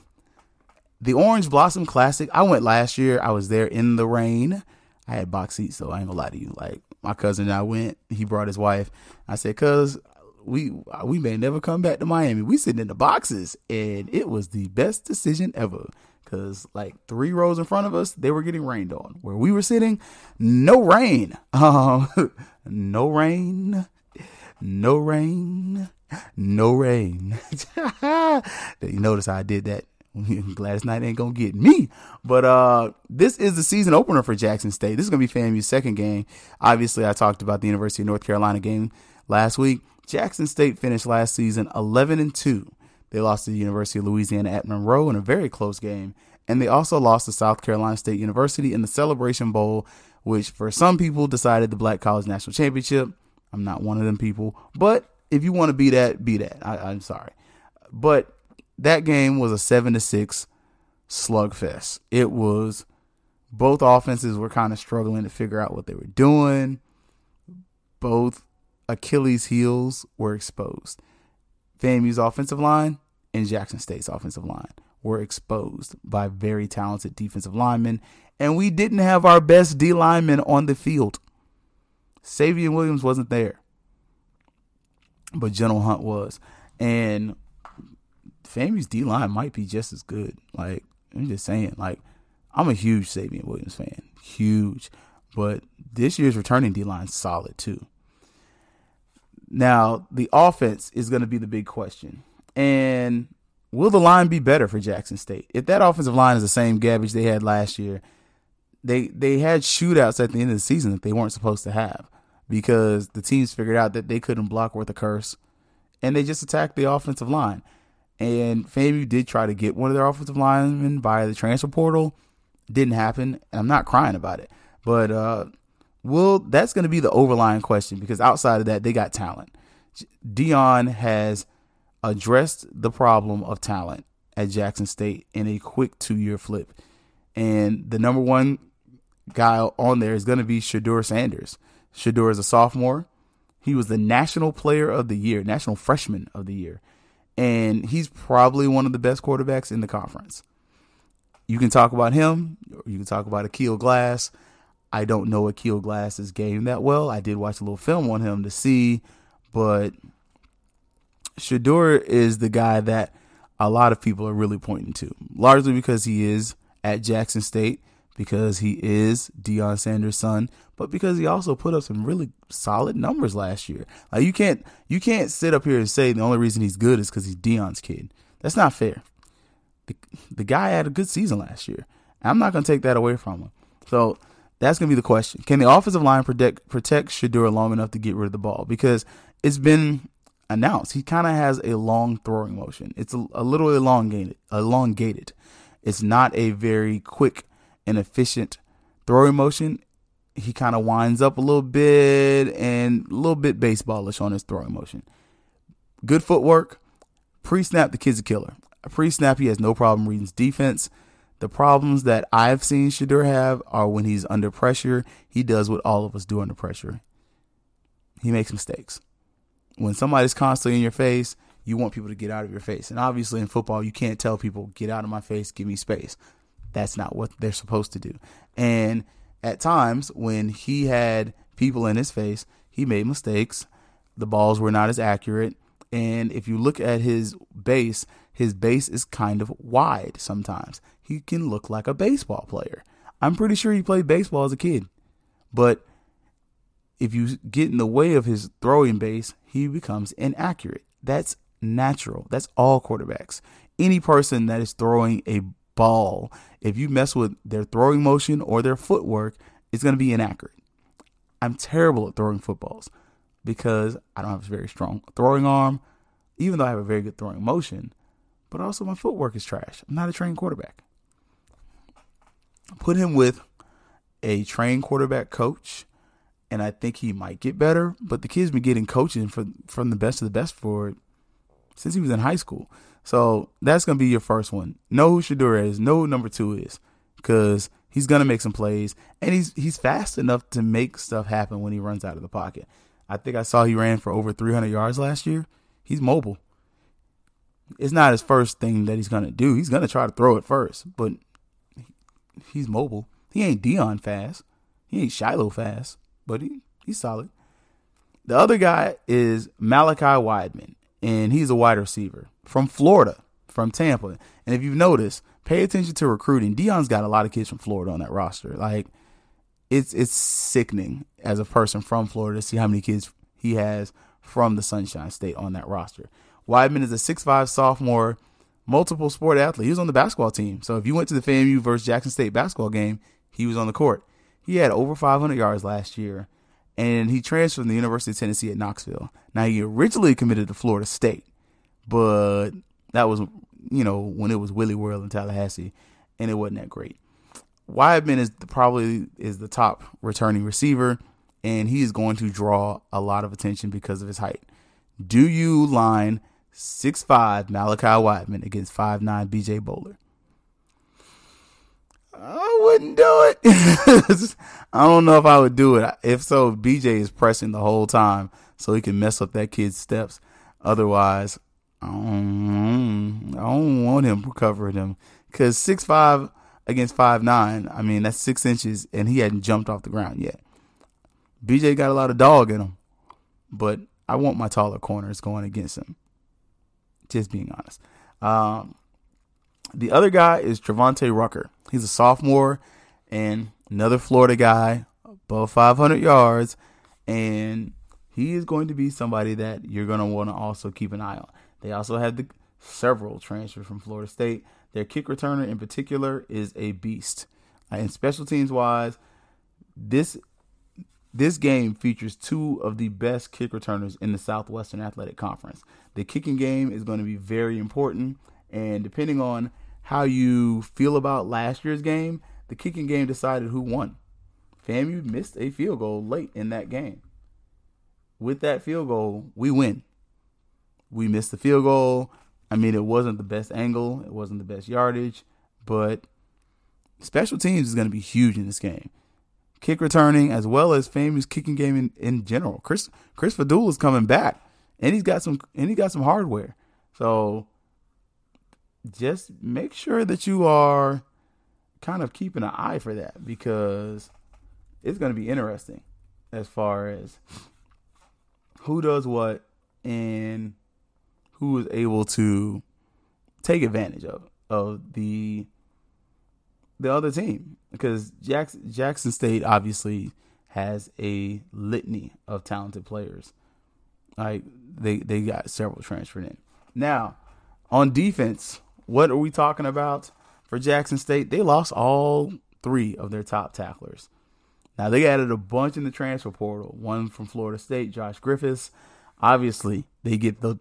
The Orange Blossom Classic, I went last year. I was there in the rain. I had box seats, so I ain't gonna lie to you. Like, my cousin and I went. He brought his wife. I said, cuz, we may never come back to Miami. We sitting in the boxes, and it was the best decision ever. Cause like 3 rows in front of us, they were getting rained on. Where we were sitting, no rain. No rain. No rain. No rain. You notice how I did that? Gladys Knight ain't gonna get me. But this is the season opener for Jackson State. This is gonna be FAMU's second game. Obviously, I talked about the University of North Carolina game last week. Jackson State finished last season 11-2. They lost to the University of Louisiana at Monroe in a very close game. And they also lost to South Carolina State University in the Celebration Bowl, which for some people decided the Black College National Championship. I'm not one of them people. But if you want to be that, be that. I'm sorry. But that game was a 7-6 slugfest. It was, both offenses were kind of struggling to figure out what they were doing. Both Achilles' heels were exposed. FAMU's offensive line and Jackson State's offensive line were exposed by very talented defensive linemen, and we didn't have our best D lineman on the field. Savion Williams wasn't there, but General Hunt was, and FAMU's D line might be just as good. Like, I'm just saying, like, I'm a huge Savion Williams fan, huge, but this year's returning D line's solid too. Now, the offense is going to be the big question. And will the line be better for Jackson State? If that offensive line is the same garbage they had last year, they had shootouts at the end of the season that they weren't supposed to have because the teams figured out that they couldn't block worth a curse, and they just attacked the offensive line. And FAMU did try to get one of their offensive linemen via the transfer portal. Didn't happen, and I'm not crying about it. But well, that's going to be the overlying question, because outside of that, they got talent. Deion has addressed the problem of talent at Jackson State in a quick 2-year flip. And the number one guy on there is going to be Shador Sanders. Shador is a sophomore. He was the national player of the year, national freshman of the year. And he's probably one of the best quarterbacks in the conference. You can talk about him. You can talk about Akil Glass. I don't know Akil Glass's game that well. I did watch a little film on him to see, but Shador is the guy that a lot of people are really pointing to, largely because he is at Jackson State, because he is Deion Sanders' son, but because he also put up some really solid numbers last year. Like, you can't sit up here and say the only reason he's good is because he's Deion's kid. That's not fair. The guy had a good season last year. I'm not going to take that away from him. So that's going to be the question. Can the offensive line protect Shador long enough to get rid of the ball? Because it's been announced, he kind of has a long throwing motion. It's a little elongated. It's not a very quick and efficient throwing motion. He kind of winds up a little bit and a little bit baseballish on his throwing motion. Good footwork. Pre-snap, the kid's a killer. Pre-snap, he has no problem reading defense. The problems that I've seen Shador have are when he's under pressure. He does what all of us do under pressure. He makes mistakes. When somebody's constantly in your face, you want people to get out of your face. And obviously in football, you can't tell people, get out of my face, give me space. That's not what they're supposed to do. And at times when he had people in his face, he made mistakes. The balls were not as accurate. And if you look at his base is kind of wide sometimes. He can look like a baseball player. I'm pretty sure he played baseball as a kid. But if you get in the way of his throwing base, he becomes inaccurate. That's natural. That's all quarterbacks. Any person that is throwing a ball, if you mess with their throwing motion or their footwork, it's going to be inaccurate. I'm terrible at throwing footballs because I don't have a very strong throwing arm, even though I have a very good throwing motion. But also my footwork is trash. I'm not a trained quarterback. Put him with a trained quarterback coach, and I think he might get better. But the kid's been getting coaching from the best of the best for since he was in high school. So that's going to be your first one. Know who Shador is. Know who number 2 is, because he's going to make some plays. And he's fast enough to make stuff happen when he runs out of the pocket. I think I saw he ran for over 300 yards last year. He's mobile. it's not his first thing that he's going to do. He's going to try to throw it first, but he's mobile. He ain't Deion fast. He ain't Shiloh fast, but he's solid. The other guy is Malachi Wideman, and he's a wide receiver from Florida, from Tampa. And if you've noticed, pay attention to recruiting. Deion's got a lot of kids from Florida on that roster. Like, it's sickening as a person from Florida to see how many kids he has from the Sunshine State on that roster. Wideman is a 6'5 sophomore, multiple sport athlete. He was on the basketball team. So if you went to the FAMU versus Jackson State basketball game, he was on the court. He had over 500 yards last year, and he transferred from the University of Tennessee at Knoxville. Now, he originally committed to Florida State, but that was, you know, when it was Willie World in Tallahassee, and it wasn't that great. Wideman is probably the top returning receiver, and he is going to draw a lot of attention because of his height. Do you line 6'5" Malachi Wideman against 5'9" BJ Bowler? I wouldn't do it. I don't know if I would do it. If so, BJ is pressing the whole time so he can mess up that kid's steps. Otherwise, I don't want him covering him, because 6'5" against 5'9", I mean, that's 6 inches, and he hadn't jumped off the ground yet. BJ got a lot of dog in him, but I want my taller corners going against him. Just being honest. The other guy is Trevante Rucker. He's a sophomore and another Florida guy, above 500 yards, and he is going to be somebody that you're going to want to also keep an eye on. They also had several transfers from Florida State. Their kick returner in particular is a beast. And special teams wise, this game features two of the best kick returners in the Southwestern Athletic Conference. The kicking game is going to be very important, and depending on how you feel about last year's game, the kicking game decided who won. FAMU missed a field goal late in that game. With that field goal, we win. We missed the field goal. I mean, it wasn't the best angle. It wasn't the best yardage. But special teams is going to be huge in this game. Kick returning, as well as FAMU's kicking game in general. Chris Fadul is coming back, and he's got some hardware. So just make sure that you are kind of keeping an eye for that, because it's going to be interesting as far as who does what and who is able to take advantage of the other team, because Jackson State obviously has a litany of talented players. Like, they got several transferred in. Now, on defense, what are we talking about for Jackson State? They lost all three of their top tacklers. Now, they added a bunch in the transfer portal. One from Florida State, Josh Griffiths. Obviously, they get the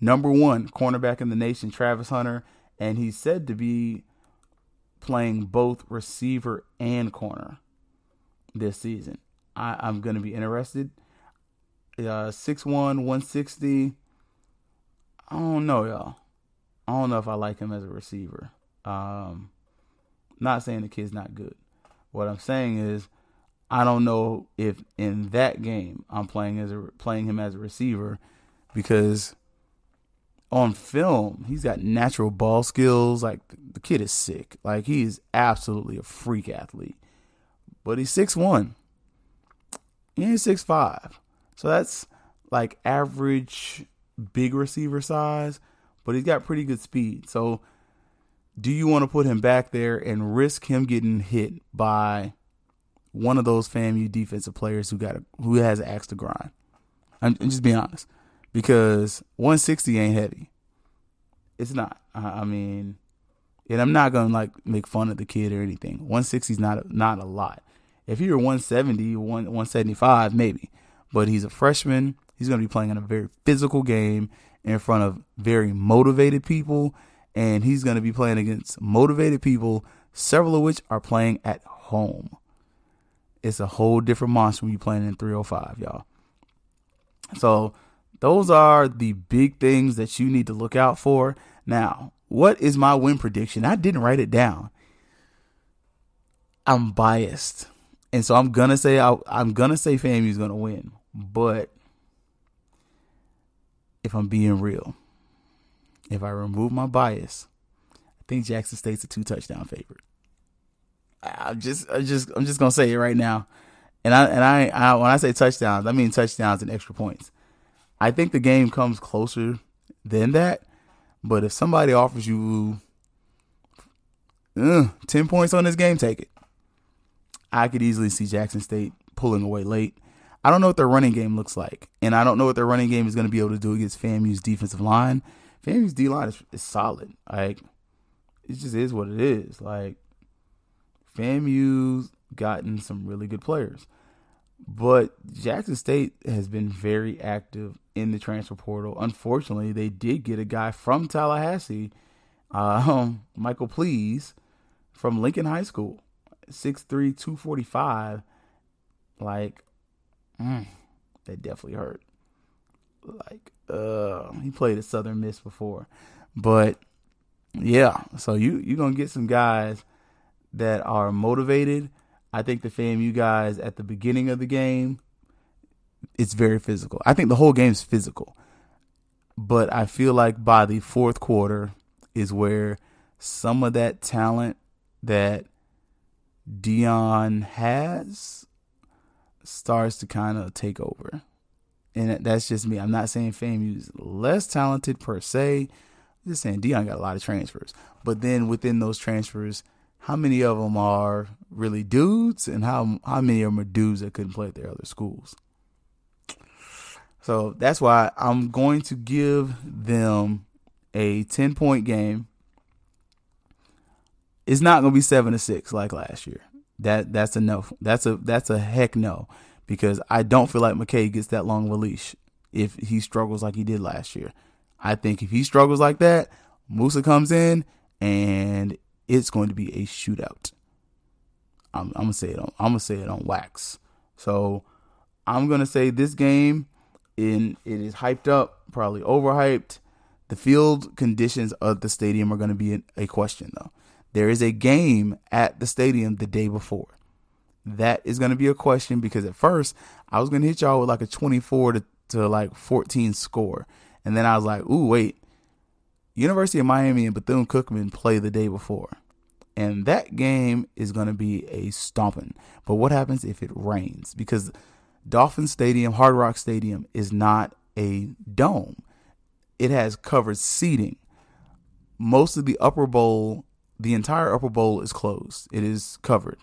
number one cornerback in the nation, Travis Hunter, and he's said to be playing both receiver and corner this season. I'm going to be interested. 6'1", 160. I don't know, y'all. I don't know if I like him as a receiver. Not saying the kid's not good. What I'm saying is, I don't know if in that game I'm playing him as a receiver, because on film he's got natural ball skills. Like, the kid is sick. Like, he is absolutely a freak athlete. But he's 6'1". He ain't 6'5". So that's like average big receiver size, but he's got pretty good speed. So do you want to put him back there and risk him getting hit by one of those FAMU defensive players who has an axe to grind? I'm just being honest, because 160 ain't heavy. It's not. I mean, and I'm not gonna like make fun of the kid or anything. 160 is not a lot. If he were 170, 175, maybe. But he's a freshman. He's going to be playing in a very physical game in front of very motivated people, and he's going to be playing against motivated people, several of which are playing at home. It's a whole different monster when you're playing in 305, y'all. So those are the big things that you need to look out for. Now, what is my win prediction? I didn't write it down. I'm biased, and so I'm going to say FAMU is going to win, but if I'm being real, if I remove my bias, I think Jackson State's a 2-touchdown favorite. I'm just gonna say it right now. And I when I say touchdowns, I mean touchdowns and extra points. I think the game comes closer than that. But if somebody offers you 10 points on this game, take it. I could easily see Jackson State pulling away late. I don't know what their running game looks like, and I don't know what their running game is going to be able to do against FAMU's defensive line. FAMU's D-line is solid. Like, it just is what it is. Like, FAMU's gotten some really good players. But Jackson State has been very active in the transfer portal. Unfortunately, they did get a guy from Tallahassee, Michael Please, from Lincoln High School, 6'3", 245. Like, that definitely hurt. Like, he played at Southern Miss before. But, yeah, so you're going to get some guys that are motivated. I think the FAMU guys at the beginning of the game, it's very physical. I think the whole game's physical. But I feel like by the fourth quarter is where some of that talent that Deion has starts to kind of take over. And that's just me. I'm not saying FAMU's less talented per se. I'm just saying Deion got a lot of transfers. But then within those transfers, how many of them are really dudes, and how many of them are dudes that couldn't play at their other schools? So that's why I'm going to give them a 10-point game. It's not going to be 7-6 like last year. That's a no. That's a heck no, because I don't feel like McKay gets that long of a leash if he struggles like he did last year. I think if he struggles like that, Musa comes in and it's going to be a shootout. I'm gonna say it on wax. So I'm gonna say this game, it is hyped up, probably overhyped. The field conditions of the stadium are going to be a question, though. There is a game at the stadium the day before. That is going to be a question, because at first I was going to hit y'all with like a 24-14 score, and then I was like, "Ooh, wait." University of Miami and Bethune-Cookman play the day before, and that game is going to be a stomping. But what happens if it rains? Because Dolphin Stadium, Hard Rock Stadium, is not a dome. It has covered seating. Most of the upper bowl, the entire upper bowl is closed. It is covered.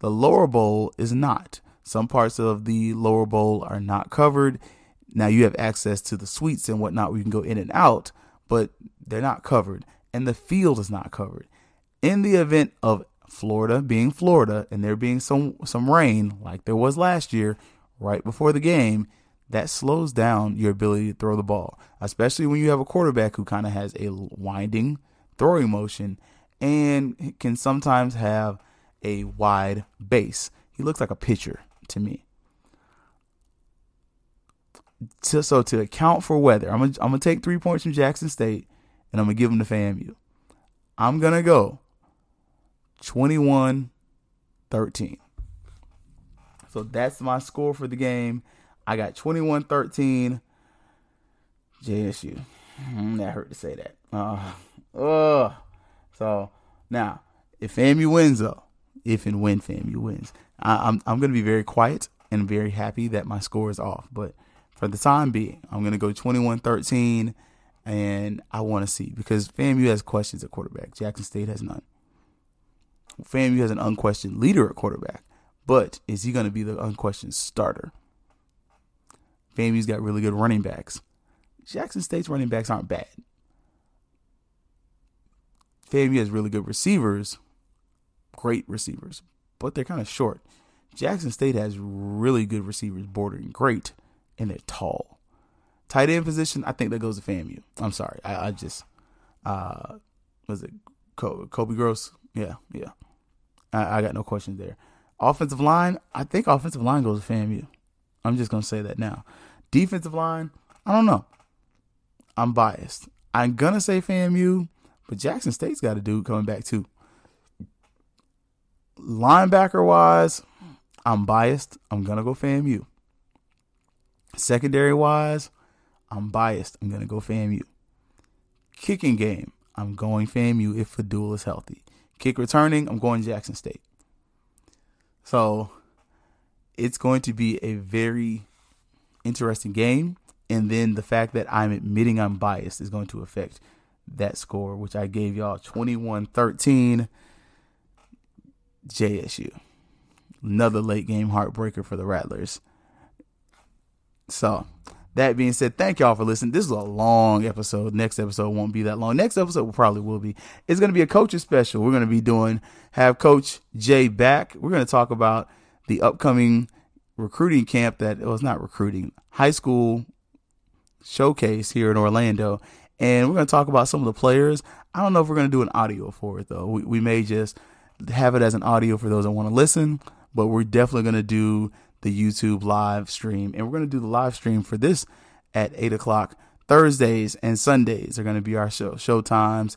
The lower bowl is not. Some parts of the lower bowl are not covered. Now you have access to the suites and whatnot. We can go in and out, but they're not covered, and the field is not covered. In the event of Florida being Florida and there being some rain like there was last year right before the game, that slows down your ability to throw the ball, especially when you have a quarterback who kind of has a winding throwing motion and can sometimes have a wide base. He looks like a pitcher to me. So to account for weather, I'm gonna take 3 points from Jackson State, and I'm gonna give them to FAMU. I'm gonna go 21-13. So that's my score for the game. I got 21-13 JSU. That hurt to say that. So now, if FAMU wins, though, if and when FAMU wins, I'm gonna be very quiet and very happy that my score is off, but for the time being, I'm going to go 21-13, and I want to see, because FAMU has questions at quarterback. Jackson State has none. FAMU has an unquestioned leader at quarterback, but is he going to be the unquestioned starter? FAMU's got really good running backs. Jackson State's running backs aren't bad. FAMU has really good receivers, great receivers, but they're kind of short. Jackson State has really good receivers, bordering great, and they're tall. Tight end position, I think that goes to FAMU. I'm sorry. I just was it Kobe Gross? Yeah. I got no questions there. Offensive line, I think offensive line goes to FAMU. I'm just going to say that now. Defensive line, I don't know. I'm biased. I'm going to say FAMU, but Jackson State's got a dude coming back too. Linebacker-wise, I'm biased. I'm going to go FAMU. Secondary wise, I'm biased. I'm going to go FAMU. Kicking game, I'm going FAMU if Fadul is healthy. Kick returning, I'm going Jackson State. So it's going to be a very interesting game. And then the fact that I'm admitting I'm biased is going to affect that score, which I gave y'all 21-13 JSU. Another late game heartbreaker for the Rattlers. So that being said, thank y'all for listening. This is a long episode. Next episode won't be that long. Next episode probably will be. It's going to be a coaches special. We're going to be have Coach Jay back. We're going to talk about the upcoming recruiting camp high school showcase here in Orlando. And we're going to talk about some of the players. I don't know if we're going to do an audio for it, though. We may just have it as an audio for those that want to listen, but we're definitely going to do the YouTube live stream. And we're going to do the live stream for this at 8 o'clock. Thursdays and Sundays are going to be our show times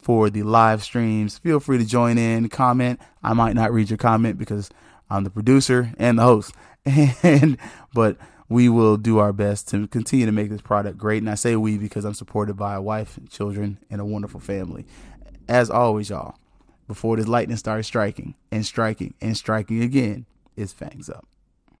for the live streams. Feel free to join in, comment. I might not read your comment because I'm the producer and the host. But we will do our best to continue to make this product great. And I say we because I'm supported by a wife and children and a wonderful family. As always, y'all, before this lightning starts striking and striking and striking again, it's fangs up.